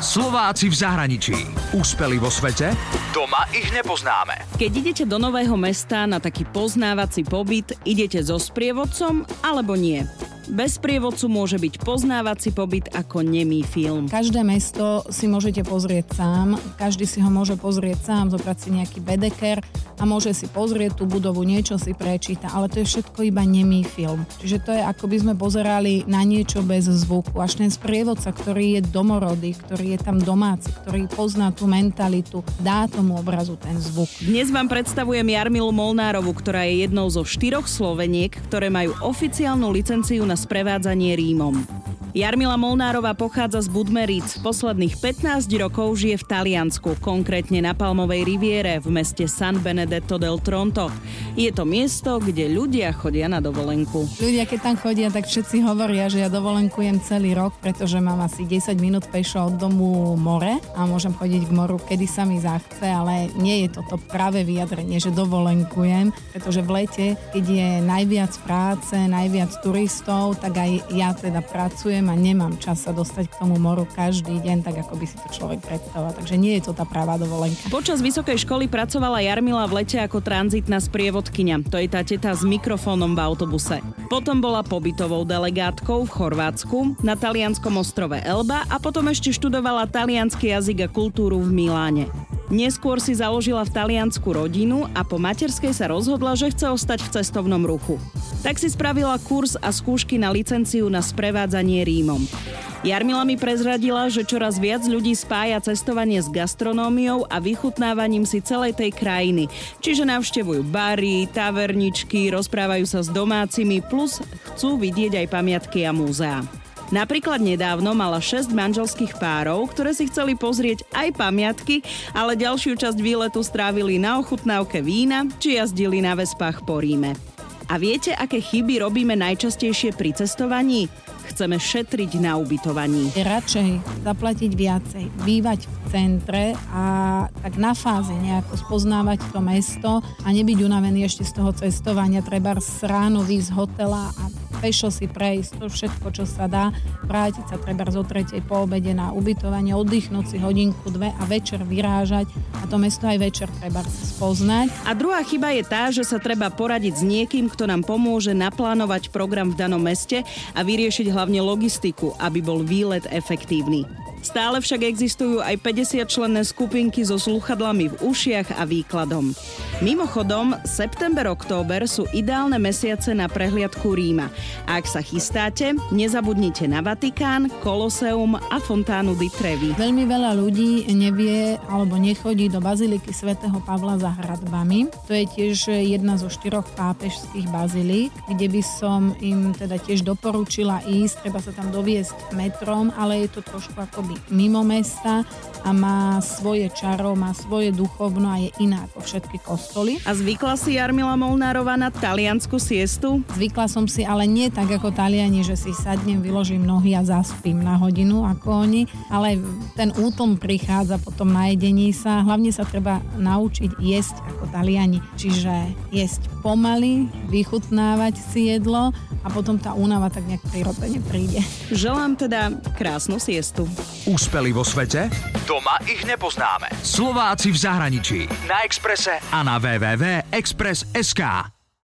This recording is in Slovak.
Slováci v zahraničí. Úspeli vo svete? Doma ich nepoznáme. Keď idete do nového mesta na taký poznávací pobyt, idete so sprievodcom alebo nie? Bez prievodcu môže byť poznávací pobyt ako nemý film. Každé mesto si môžete pozrieť sám, každý si ho môže pozrieť sám, zobrať si nejaký bedeker a môže si pozrieť tú budovu, niečo si prečíta, ale to je všetko iba nemý film. Čiže to je ako by sme pozerali na niečo bez zvuku. Až ten sprievodca, ktorý je domorodý, ktorý je tam domáci, ktorý pozná tú mentalitu, dá tomu obrazu ten zvuk. Dnes vám predstavujem Jarmilu Molnárovu, ktorá je jednou zo 4 Sloveniek, ktoré majú oficiálnu licenciu na sprevádzanie Rímom. Jarmila Molnárová pochádza z Budmeríc. Posledných 15 rokov žije v Taliansku, konkrétne na Palmovej riviére v meste San Benedetto del Tronto. Je to miesto, kde ľudia chodia na dovolenku. Ľudia, keď tam chodia, tak všetci hovoria, že ja dovolenkujem celý rok, pretože mám asi 10 minút pešo od domu more a môžem chodiť k moru, kedy sa mi zachce, ale nie je toto práve vyjadrenie, že dovolenkujem, pretože v lete, keď je najviac práce, najviac turistov, tak aj ja teda pracujem a nemám čas sa dostať k tomu moru každý deň, tak ako by si to človek predstavoval. Takže nie je to tá pravá dovolenka. Počas vysokej školy pracovala Jarmila v lete ako tranzitná sprievodkyňa. To je tá teta s mikrofónom v autobuse. Potom bola pobytovou delegátkou v Chorvátsku, na talianskom ostrove Elba a potom ešte študovala taliansky jazyk a kultúru v Miláne. Neskôr si založila v Taliansku rodinu a po materskej sa rozhodla, že chce ostať v cestovnom ruchu. Tak si spravila kurz a skúšky na licenciu na sprevádzanie Rímom. Jarmila mi prezradila, že čoraz viac ľudí spája cestovanie s gastronómiou a vychutnávaním si celej tej krajiny. Čiže navštevujú bary, taverničky, rozprávajú sa s domácimi, plus chcú vidieť aj pamiatky a múzeá. Napríklad nedávno mala 6 manželských párov, ktoré si chceli pozrieť aj pamiatky, ale ďalšiu časť výletu strávili na ochutnávke vína či jazdili na vespách po Ríme. A viete, aké chyby robíme najčastejšie pri cestovaní? Chceme šetriť na ubytovaní. Radšej zaplatiť viacej, bývať v centre a tak na fáze nejako spoznávať to mesto a nebyť unavený ešte z toho cestovania. Treba ráno ísť z hotela a pešo si prejsť to všetko, čo sa dá, vrátiť sa treba o 3:00 po obede na ubytovanie, oddychnúť si hodinku, 2 a večer vyrážať a to mesto aj večer treba spoznať. A druhá chyba je tá, že sa treba poradiť s niekým, kto nám pomôže naplánovať program v danom meste a vyriešiť hlavne logistiku, aby bol výlet efektívny. Stále však existujú aj 50-členné skupinky so slúchadlami v ušiach a výkladom. Mimochodom, september-október sú ideálne mesiace na prehliadku Ríma. A ak sa chystáte, nezabudnite na Vatikán, Koloseum a Fontánu di Trevi. Veľmi veľa ľudí nevie alebo nechodí do baziliky Sv. Pavla za hradbami. To je tiež jedna zo 4 pápežských bazilík, kde by som im teda tiež doporučila ísť. Treba sa tam doviesť metrom, ale je to trošku ako mimo mesta a má svoje čaro, má svoje duchovno a je iná ako všetky kostoly. A zvykla si Jarmila Molnárová na taliansku siestu? Zvykla som si, ale nie tak ako Taliani, že si sadnem, vyložím nohy a zaspím na hodinu ako oni, ale ten útlm prichádza potom na jedení sa. Hlavne sa treba naučiť jesť ako Taliani, čiže jesť pomaly, vychutnávať si jedlo a potom tá únava tak nejak prirodzene príde. Želám teda krásnu siestu. Úspeli vo svete? Doma ich nepoznáme. Slováci v zahraničí. Na Exprese a na www.express.sk